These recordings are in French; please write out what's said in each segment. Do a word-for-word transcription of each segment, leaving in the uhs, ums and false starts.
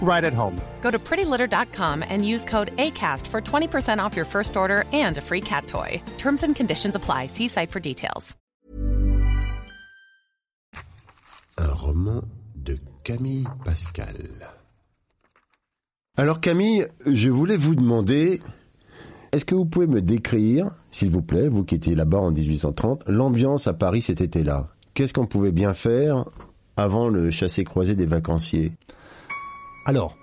right at home. Go to Pretty Litter dot com and use code ACAST for twenty percent off your first order and a free cat toy. Terms and conditions apply. See site for details. Un roman de Camille Pascal. Alors Camille, je voulais vous demander, est-ce que vous pouvez me décrire, s'il vous plaît, vous qui étiez là-bas en dix-huit cent trente, l'ambiance à Paris cet été-là? Qu'est-ce qu'on pouvait bien faire avant le chassé-croisé des vacanciers? Alors,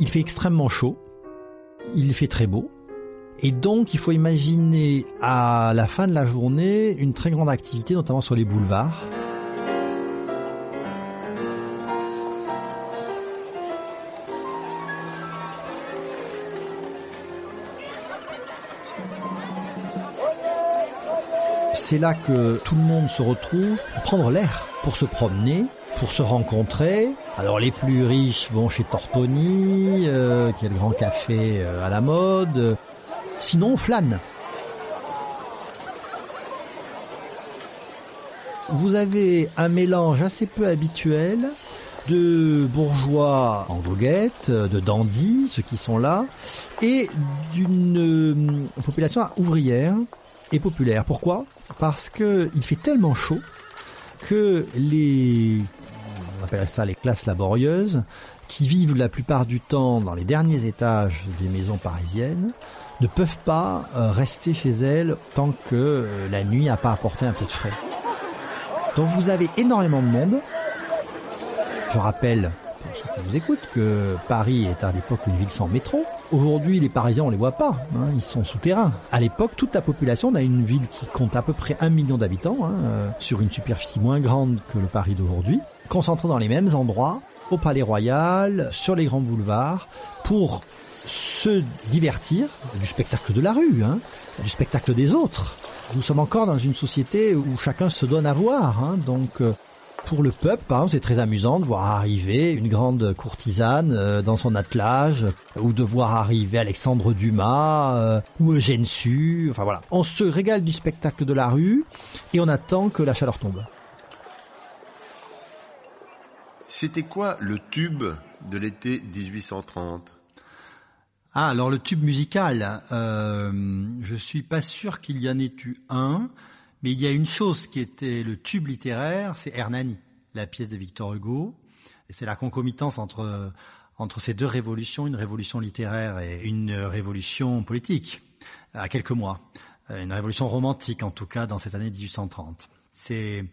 il fait extrêmement chaud, il fait très beau, et donc il faut imaginer à la fin de la journée une très grande activité, notamment sur les boulevards. C'est là que tout le monde se retrouve pour prendre l'air, pour se promener, pour se rencontrer. Alors les plus riches vont chez Tortoni, euh, qui est le grand café euh, à la mode. Sinon, on flâne. Vous avez un mélange assez peu habituel de bourgeois en goguette, de dandies, ceux qui sont là, et d'une euh, population ouvrière et populaire. Pourquoi ? Parce que il fait tellement chaud que les, on appelle ça les classes laborieuses, qui vivent la plupart du temps dans les derniers étages des maisons parisiennes, ne peuvent pas rester chez elles tant que la nuit n'a pas apporté un peu de frais. Donc vous avez énormément de monde. Je rappelle, pour ceux qui nous écoutent, que Paris est à l'époque une ville sans métro. Aujourd'hui, les Parisiens, on les voit pas, hein, ils sont souterrains. À l'époque, toute la population, on a une ville qui compte à peu près un million d'habitants, hein, euh, sur une superficie moins grande que le Paris d'aujourd'hui, concentrée dans les mêmes endroits, au Palais Royal, sur les grands boulevards, pour se divertir du spectacle de la rue, hein, du spectacle des autres. Nous sommes encore dans une société où chacun se donne à voir, hein, donc... Euh, Pour le peuple, par exemple, c'est très amusant de voir arriver une grande courtisane dans son attelage, ou de voir arriver Alexandre Dumas, ou Eugène Sue, enfin voilà. On se régale du spectacle de la rue, et on attend que la chaleur tombe. C'était quoi le tube de l'été dix-huit cent trente ? Ah, alors le tube musical, euh, je suis pas sûr qu'il y en ait eu un... Mais il y a une chose qui était le tube littéraire, c'est Hernani, la pièce de Victor Hugo. Et c'est la concomitance entre, entre ces deux révolutions, une révolution littéraire et une révolution politique, à quelques mois. Une révolution romantique, en tout cas, dans cette année dix-huit cent trente. C'est,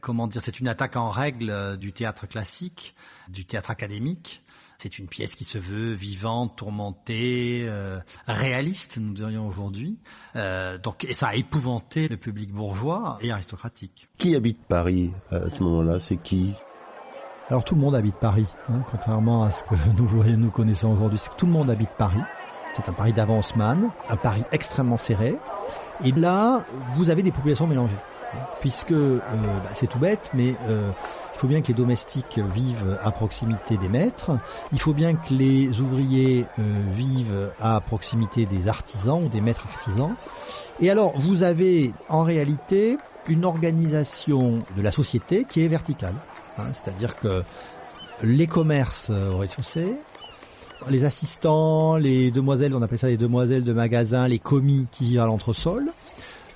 comment dire, c'est une attaque en règle du théâtre classique, du théâtre académique. C'est une pièce qui se veut vivante, tourmentée, euh, réaliste, nous dirions aujourd'hui. Euh, donc, et ça a épouvanté le public bourgeois et aristocratique. Qui habite Paris à ce moment-là ? C'est qui ? Alors, tout le monde habite Paris, hein, contrairement à ce que nous, nous connaissons aujourd'hui. C'est que tout le monde habite Paris. C'est un Paris d'avance-man, un Paris extrêmement serré. Et là, vous avez des populations mélangées, hein, puisque euh, bah, c'est tout bête, mais... Euh, Il faut bien que les domestiques vivent à proximité des maîtres. Il faut bien que les ouvriers euh, vivent à proximité des artisans ou des maîtres artisans. Et alors, vous avez en réalité une organisation de la société qui est verticale. Hein, c'est-à-dire que les commerces au rez-de-chaussée, les assistants, les demoiselles, on appelle ça les demoiselles de magasin, les commis qui vivent à l'entresol.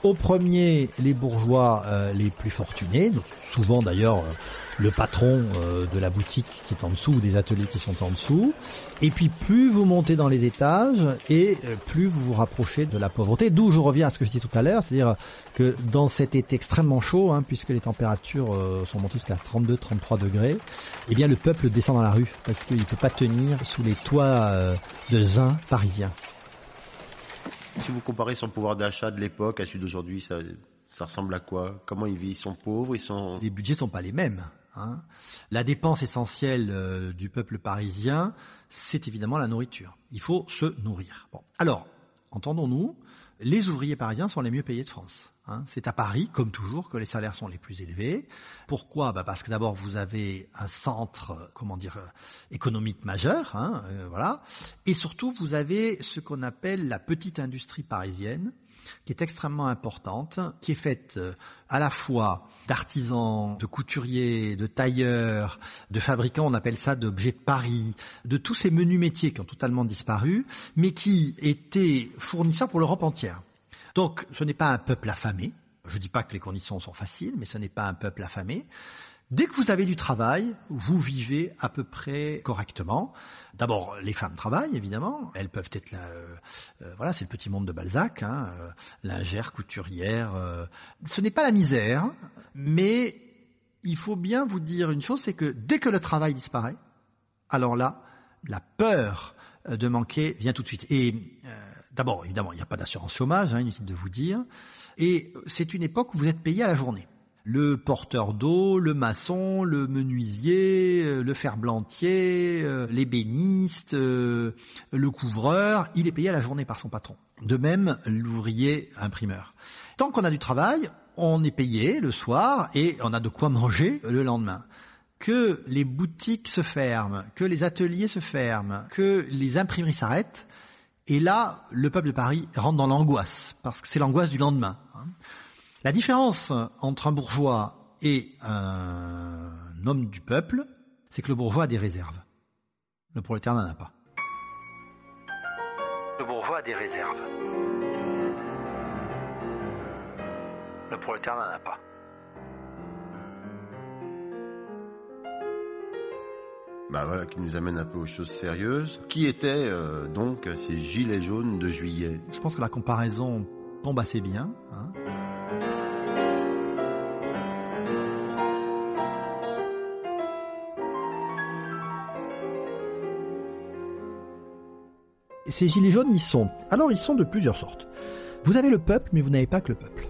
Au premier, les bourgeois euh, les plus fortunés, donc souvent d'ailleurs... Euh, le patron euh, de la boutique qui est en dessous ou des ateliers qui sont en dessous. Et puis plus vous montez dans les étages et euh, plus vous vous rapprochez de la pauvreté. D'où je reviens à ce que je disais tout à l'heure, c'est-à-dire que dans cet été extrêmement chaud, hein, puisque les températures euh, sont montées jusqu'à trente-deux trente-trois degrés, eh bien le peuple descend dans la rue parce qu'il ne peut pas tenir sous les toits euh, de zinc parisiens. Si vous comparez son pouvoir d'achat de l'époque à celui d'aujourd'hui, ça, ça ressemble à quoi? Comment ils vivent? Ils sont pauvres, ils sont... Les budgets ne sont pas les mêmes. Hein. La dépense essentielle euh, du peuple parisien, c'est évidemment la nourriture. Il faut se nourrir. Bon. Alors, entendons-nous, les ouvriers parisiens sont les mieux payés de France. Hein. C'est à Paris, comme toujours, que les salaires sont les plus élevés. Pourquoi? Bah parce que d'abord, vous avez un centre, comment dire, économique majeur, hein, euh, voilà. Et surtout, vous avez ce qu'on appelle la petite industrie parisienne, qui est extrêmement importante, qui est faite à la fois d'artisans, de couturiers, de tailleurs, de fabricants, on appelle ça d'objets de Paris, de tous ces menus métiers qui ont totalement disparu, mais qui étaient fournisseurs pour l'Europe entière. Donc ce n'est pas un peuple affamé, je ne dis pas que les conditions sont faciles, mais ce n'est pas un peuple affamé. Dès que vous avez du travail, vous vivez à peu près correctement. D'abord, les femmes travaillent, évidemment. Elles peuvent être, la, euh, voilà, c'est le petit monde de Balzac, hein, euh, lingère, couturière. Euh. Ce n'est pas la misère, mais il faut bien vous dire une chose, c'est que dès que le travail disparaît, alors là, la peur de manquer vient tout de suite. Et euh, d'abord, évidemment, il n'y a pas d'assurance chômage, hein, inutile de vous dire. Et c'est une époque où vous êtes payé à la journée. Le porteur d'eau, le maçon, le menuisier, le ferblantier, l'ébéniste, le couvreur, il est payé à la journée par son patron. De même, l'ouvrier imprimeur. Tant qu'on a du travail, on est payé le soir et on a de quoi manger le lendemain. Que les boutiques se ferment, que les ateliers se ferment, que les imprimeries s'arrêtent, et là, le peuple de Paris rentre dans l'angoisse, parce que c'est l'angoisse du lendemain. La différence entre un bourgeois et un homme du peuple, c'est que le bourgeois a des réserves. Le prolétaire n'en a pas. Le bourgeois a des réserves. Le prolétaire n'en a pas. Bah voilà, qui nous amène un peu aux choses sérieuses. Qui étaient euh, donc ces gilets jaunes de juillet? Je pense que la comparaison tombe assez bien, hein. Ces gilets jaunes, ils sont... Alors, ils sont de plusieurs sortes. Vous avez le peuple, mais vous n'avez pas que le peuple.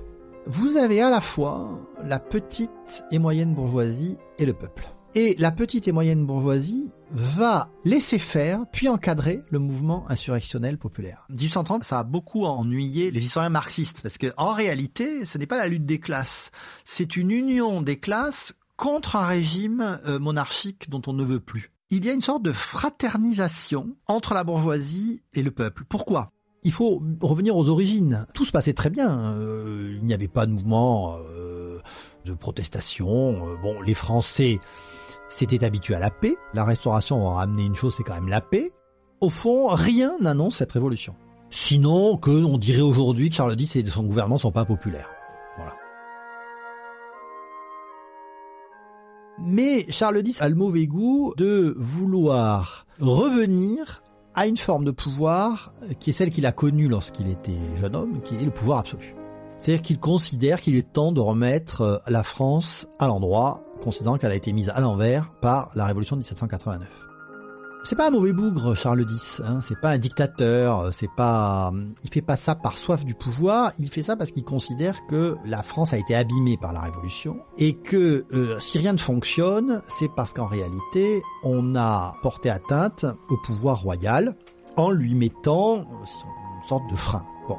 Vous avez à la fois la petite et moyenne bourgeoisie et le peuple. Et la petite et moyenne bourgeoisie va laisser faire, puis encadrer le mouvement insurrectionnel populaire. dix-huit cent trente, ça a beaucoup ennuyé les historiens marxistes, parce que en réalité, ce n'est pas la lutte des classes. C'est une union des classes contre un régime euh, monarchique dont on ne veut plus. Il y a une sorte de fraternisation entre la bourgeoisie et le peuple. Pourquoi? Il faut revenir aux origines. Tout se passait très bien. Euh, il n'y avait pas de mouvement euh, de protestation. Euh, bon, les Français s'étaient habitués à la paix. La Restauration aura amené une chose, c'est quand même la paix. Au fond, rien n'annonce cette révolution. Sinon que on dirait aujourd'hui que Charles dix et son gouvernement ne sont pas populaires. Voilà. Mais Charles dix a le mauvais goût de vouloir revenir à une forme de pouvoir qui est celle qu'il a connue lorsqu'il était jeune homme, qui est le pouvoir absolu. C'est-à-dire qu'il considère qu'il est temps de remettre la France à l'endroit, considérant qu'elle a été mise à l'envers par la Révolution de dix-sept cent quatre-vingt-neuf. C'est pas un mauvais bougre, Charles dix, hein, c'est pas un dictateur, c'est pas, il fait pas ça par soif du pouvoir, il fait ça parce qu'il considère que la France a été abîmée par la Révolution et que euh, si rien ne fonctionne, c'est parce qu'en réalité, on a porté atteinte au pouvoir royal en lui mettant une sorte de frein. Bon.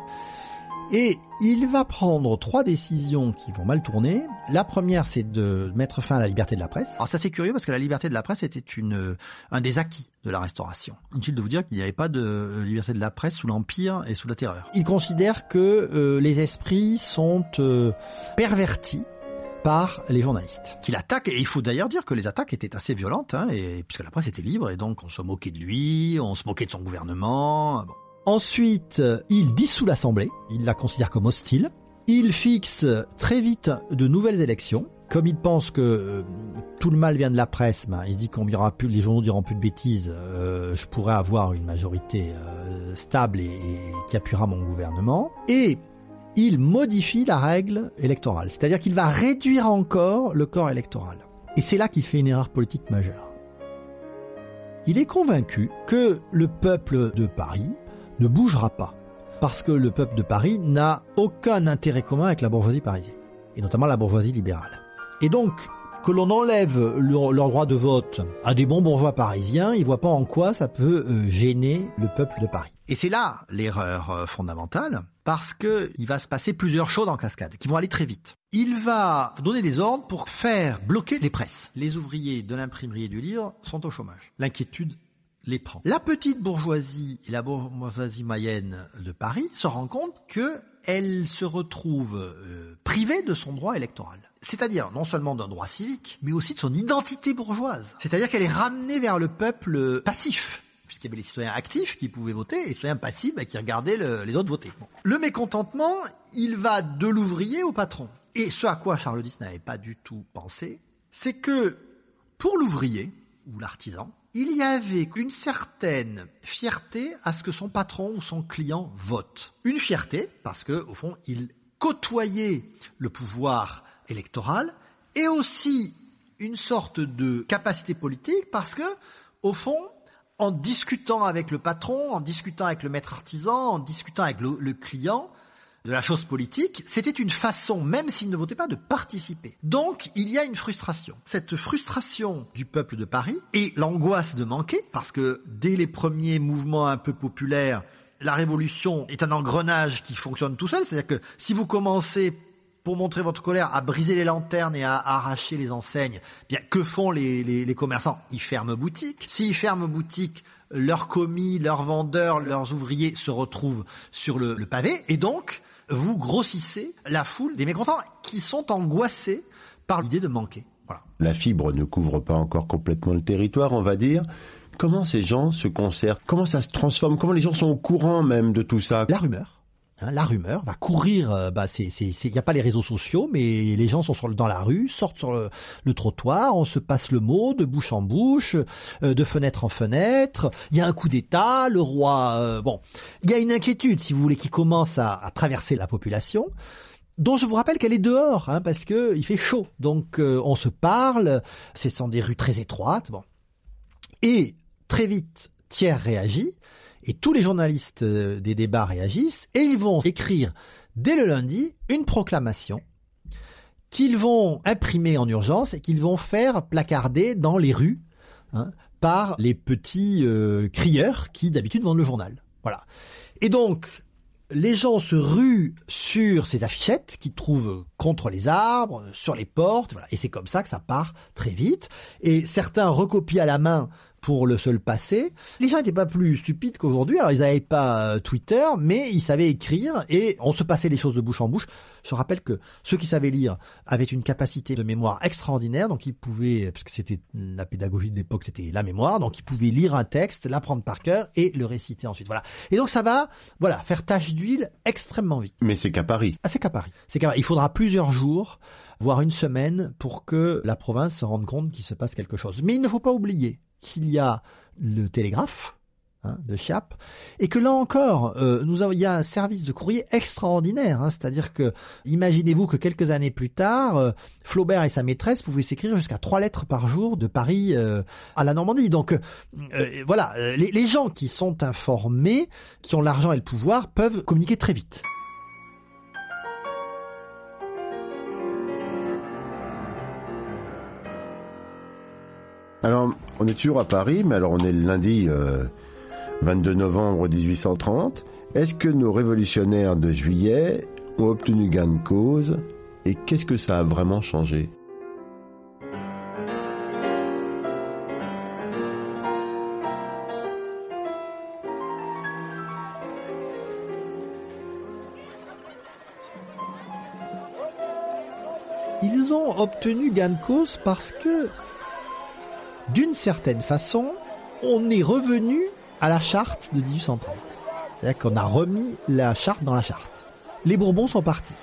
Et il va prendre trois décisions qui vont mal tourner. La première, c'est de mettre fin à la liberté de la presse. Alors ça, c'est curieux parce que la liberté de la presse était une, un des acquis de la Restauration. Inutile de vous dire qu'il n'y avait pas de liberté de la presse sous l'Empire et sous la Terreur. Il considère que euh, les esprits sont euh, pervertis par les journalistes, qu'il attaque, et il faut d'ailleurs dire que les attaques étaient assez violentes, hein, et, puisque la presse était libre, et donc on se moquait de lui, on se moquait de son gouvernement... Bon. Ensuite, il dissout l'Assemblée, il la considère comme hostile. Il fixe très vite de nouvelles élections. Comme il pense que euh, tout le mal vient de la presse, ben, il dit qu'on y aura plus, les journaux diront plus de bêtises, euh, je pourrai avoir une majorité euh, stable et, et qui appuiera mon gouvernement. Et il modifie la règle électorale, c'est-à-dire qu'il va réduire encore le corps électoral. Et c'est là qu'il fait une erreur politique majeure. Il est convaincu que le peuple de Paris ne bougera pas. parce que le peuple de Paris n'a aucun intérêt commun avec la bourgeoisie parisienne, et notamment la bourgeoisie libérale. Et donc, que l'on enlève le, leur droit de vote à des bons bourgeois parisiens, ils ne voient pas en quoi ça peut gêner le peuple de Paris. Et c'est là l'erreur fondamentale, parce qu'il va se passer plusieurs choses en cascade, qui vont aller très vite. Il va donner des ordres pour faire bloquer les presses. Les ouvriers de l'imprimerie et du livre sont au chômage. L'inquiétude les prend. La petite bourgeoisie et la bourgeoisie moyenne de Paris se rendent compte que elle se retrouve euh, privée de son droit électoral. C'est-à-dire non seulement d'un droit civique, mais aussi de son identité bourgeoise. C'est-à-dire qu'elle est ramenée vers le peuple passif, puisqu'il y avait les citoyens actifs qui pouvaient voter, et les citoyens passifs bah, qui regardaient le, les autres voter. Bon. Le mécontentement, il va de l'ouvrier au patron. Et ce à quoi Charles X n'avait pas du tout pensé, c'est que pour l'ouvrier, ou l'artisan, il y avait une certaine fierté à ce que son patron ou son client vote. Une fierté parce que, au fond, il côtoyait le pouvoir électoral et aussi une sorte de capacité politique parce que, au fond, en discutant avec le patron, en discutant avec le maître artisan, en discutant avec le, le client de la chose politique, c'était une façon, même s'il ne votait pas, de participer. Donc, il y a une frustration. Cette frustration du peuple de Paris et l'angoisse de manquer, parce que dès les premiers mouvements un peu populaires, la révolution est un engrenage qui fonctionne tout seul. C'est-à-dire que si vous commencez, pour montrer votre colère, à briser les lanternes et à arracher les enseignes, eh bien, que font les, les, les commerçants? Ils ferment boutique. S'ils ferment boutique, leurs commis, leurs vendeurs, leurs ouvriers se retrouvent sur le, le pavé. Et donc, vous grossissez la foule des mécontents qui sont angoissés par l'idée de manquer. Voilà. La fibre ne couvre pas encore complètement le territoire, on va dire. Comment ces gens se concertent? Comment ça se transforme? Comment les gens sont au courant même de tout ça? La rumeur. Hein, la rumeur va courir, bah c'est, c'est, c'est, il n'y a pas les réseaux sociaux, mais les gens sont sur, dans la rue, sortent sur le, le trottoir, on se passe le mot de bouche en bouche, euh, de fenêtre en fenêtre, il y a un coup d'État, le roi... Euh, bon, il y a une inquiétude, si vous voulez, qui commence à, à traverser la population, dont je vous rappelle qu'elle est dehors, hein, parce que il fait chaud, donc euh, on se parle, c'est dans des rues très étroites, bon. Et très vite, Thiers réagit, et tous les journalistes des débats réagissent et ils vont écrire dès le lundi une proclamation qu'ils vont imprimer en urgence et qu'ils vont faire placarder dans les rues hein, par les petits euh, crieurs qui d'habitude vendent le journal. Voilà. Et donc, les gens se ruent sur ces affichettes qu'ils trouvent contre les arbres, sur les portes. Voilà. Et c'est comme ça que ça part très vite. Et certains recopient à la main pour le seul passé. Les gens n'étaient pas plus stupides qu'aujourd'hui. Alors, ils n'avaient pas Twitter, mais ils savaient écrire et on se passait les choses de bouche en bouche. Je rappelle que ceux qui savaient lire avaient une capacité de mémoire extraordinaire, donc ils pouvaient, parce que c'était la pédagogie de l'époque, c'était la mémoire, donc ils pouvaient lire un texte, l'apprendre par cœur et le réciter ensuite. Voilà. Et donc, ça va, voilà, faire tache d'huile extrêmement vite. Mais c'est qu'à Paris. Ah, c'est qu'à Paris. C'est qu'à Paris. Il faudra plusieurs jours, voire une semaine, pour que la province se rende compte qu'il se passe quelque chose. Mais il ne faut pas oublier qu'il y a le télégraphe hein, de Chappe, et que là encore, euh, nous avons, il y a un service de courrier extraordinaire. Hein, c'est-à-dire que, imaginez-vous que quelques années plus tard, euh, Flaubert et sa maîtresse pouvaient s'écrire jusqu'à trois lettres par jour de Paris euh, à la Normandie. Donc euh, voilà, les, les gens qui sont informés, qui ont l'argent et le pouvoir, peuvent communiquer très vite. Alors, on est toujours à Paris, mais alors on est le lundi euh, vingt-deux novembre dix-huit cent trente. Est-ce que nos révolutionnaires de juillet ont obtenu gain de cause? Et qu'est-ce que ça a vraiment changé? Ils ont obtenu gain de cause parce que, d'une certaine façon, on est revenu à la charte de dix-huit cent trente. C'est-à-dire qu'on a remis la charte dans la charte. Les Bourbons sont partis.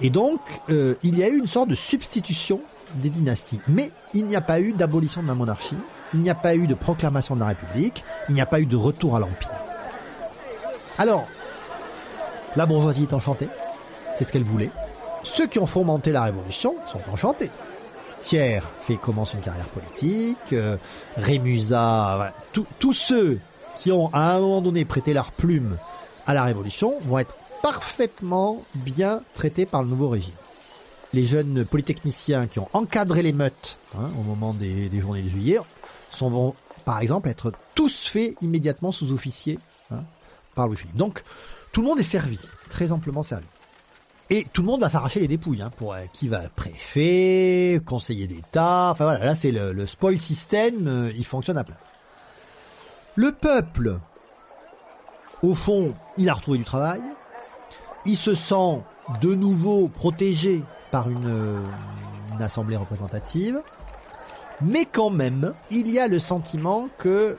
Et donc, euh, il y a eu une sorte de substitution des dynasties. Mais il n'y a pas eu d'abolition de la monarchie, il n'y a pas eu de proclamation de la République, il n'y a pas eu de retour à l'Empire. Alors, la bourgeoisie est enchantée, c'est ce qu'elle voulait. Ceux qui ont fomenté la Révolution sont enchantés. Thiers fait commence une carrière politique, euh, Rémusat, voilà. Tous ceux qui ont à un moment donné prêté leur plume à la Révolution vont être parfaitement bien traités par le nouveau régime. Les jeunes polytechniciens qui ont encadré les meutes hein, au moment des, des journées de juillet sont, vont par exemple être tous faits immédiatement sous-officiers hein, par Louis-Philippe. Donc tout le monde est servi, très amplement servi. Et tout le monde va s'arracher les dépouilles, hein, pour euh, qui va préfet, conseiller d'État, enfin voilà, là c'est le, le spoil system, euh, il fonctionne à plein. Le peuple, au fond, il a retrouvé du travail, il se sent de nouveau protégé par une, euh, une assemblée représentative, mais quand même, il y a le sentiment que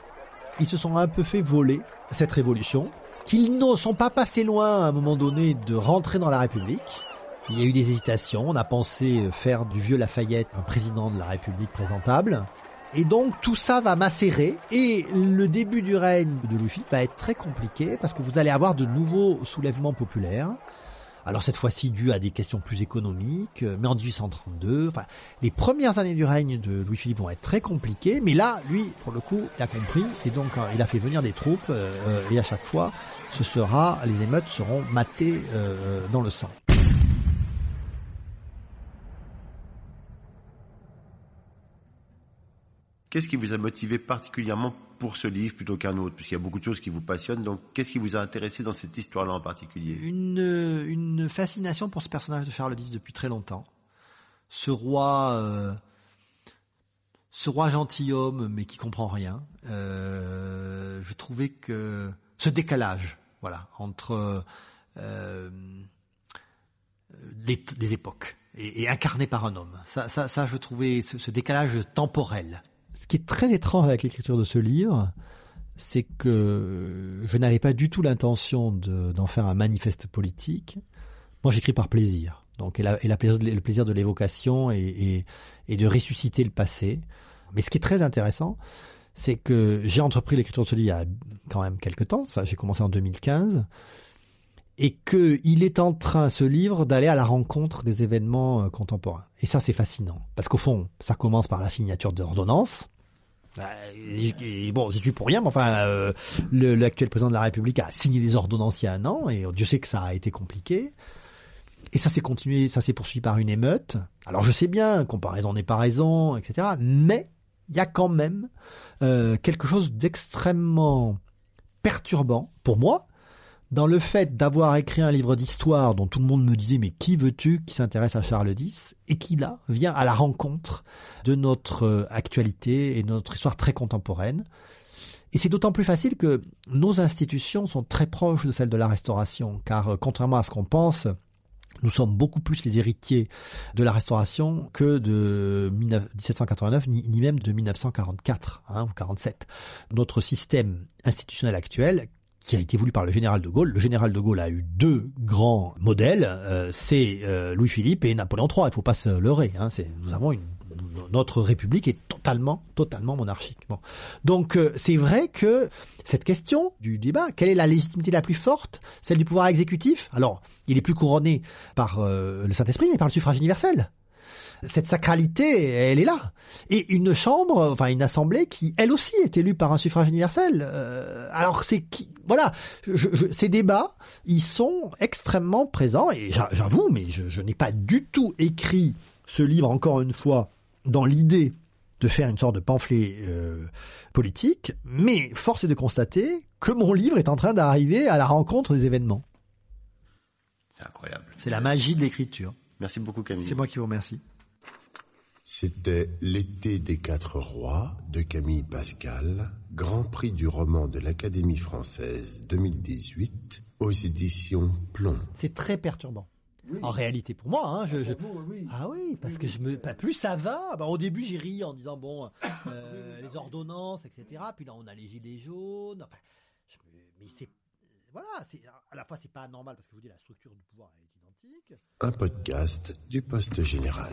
ils se sont un peu fait voler cette révolution, qu'ils ne sont pas passés loin à un moment donné de rentrer dans la République. Il y a eu des hésitations, on a pensé faire du vieux Lafayette un président de la République présentable. Et donc tout ça va macérer et le début du règne de Louis-Philippe va être très compliqué parce que vous allez avoir de nouveaux soulèvements populaires. Alors cette fois-ci dû à des questions plus économiques, mais en dix-huit cent trente-deux, enfin, les premières années du règne de Louis-Philippe vont être très compliquées, mais là, lui, pour le coup, il a compris, et donc hein, il a fait venir des troupes, euh, et à chaque fois, ce sera, les émeutes seront matées euh, dans le sang. Qu'est-ce qui vous a motivé particulièrement pour ce livre plutôt qu'un autre? Parce qu'il y a beaucoup de choses qui vous passionnent, donc qu'est-ce qui vous a intéressé dans cette histoire-là en particulier? Une, une fascination pour ce personnage de Charles X depuis très longtemps. Ce roi, euh, ce roi gentilhomme, mais qui comprend rien. Euh, je trouvais que ce décalage, voilà, entre euh, les, les époques et, et incarné par un homme. Ça, ça, ça, je trouvais ce, ce décalage temporel. Ce qui est très étrange avec l'écriture de ce livre, c'est que je n'avais pas du tout l'intention de, d'en faire un manifeste politique. Moi, j'écris par plaisir. Donc, et, la, et la plaisir, le plaisir de l'évocation et, et, et de ressusciter le passé. Mais ce qui est très intéressant, c'est que j'ai entrepris l'écriture de ce livre il y a quand même quelques temps. Ça, j'ai commencé en deux mille quinze. Et qu'il est en train, ce livre, d'aller à la rencontre des événements contemporains. Et ça, c'est fascinant. Parce qu'au fond, ça commence par la signature d'ordonnance. Et bon, j'y suis pour rien, mais enfin, euh, le, l'actuel président de la République a signé des ordonnances il y a un an, et Dieu sait que ça a été compliqué. Et ça s'est continué, ça s'est poursuivi par une émeute. Alors je sais bien, comparaison n'est pas raison, et cetera. Mais il y a quand même euh, quelque chose d'extrêmement perturbant, pour moi, dans le fait d'avoir écrit un livre d'histoire dont tout le monde me disait « mais qui veux-tu qui s'intéresse à Charles X ?» et qui là vient à la rencontre de notre actualité et de notre histoire très contemporaine. Et c'est d'autant plus facile que nos institutions sont très proches de celles de la Restauration, car contrairement à ce qu'on pense, nous sommes beaucoup plus les héritiers de la Restauration que de dix-sept cent quatre-vingt-neuf, ni même de mille neuf cent quarante-quatre hein, ou quarante-sept. Notre système institutionnel actuel, qui a été voulu par le général de Gaulle. Le général de Gaulle a eu deux grands modèles, euh, c'est euh, Louis-Philippe et Napoléon trois. Il ne faut pas se leurrer. Hein, c'est, nous avons une, notre République est totalement, totalement monarchique. Bon. Donc euh, c'est vrai que cette question du débat, quelle est la légitimité la plus forte? Celle du pouvoir exécutif? Alors, il est plus couronné par euh, le Saint-Esprit, mais par le suffrage universel. Cette sacralité, elle est là. Et une chambre, enfin une assemblée qui, elle aussi, est élue par un suffrage universel. Euh, alors c'est qui, voilà, je, je, ces débats, ils sont extrêmement présents. Et j'avoue, mais je, je n'ai pas du tout écrit ce livre, encore une fois, dans l'idée de faire une sorte de pamphlet euh, politique. Mais force est de constater que mon livre est en train d'arriver à la rencontre des événements. C'est incroyable. C'est la magie de l'écriture. Merci beaucoup, Camille. C'est moi qui vous remercie. C'était L'été des quatre rois de Camille Pascal, Grand Prix du roman de l'Académie française deux mille dix-huit, aux éditions Plomb. C'est très perturbant. Oui. En réalité, pour moi, hein, je, ah, je... Vous, oui. ah oui, parce oui, que oui. je me, bah, plus ça va. Bah, au début, j'ai ri en disant bon, euh, oui, les ordonnances, et cetera. Puis là, on a les gilets jaunes. Enfin, je... mais c'est voilà, c'est à la fois c'est pas anormal parce que je vous dis la structure du pouvoir est identique. Un podcast du Poste Général.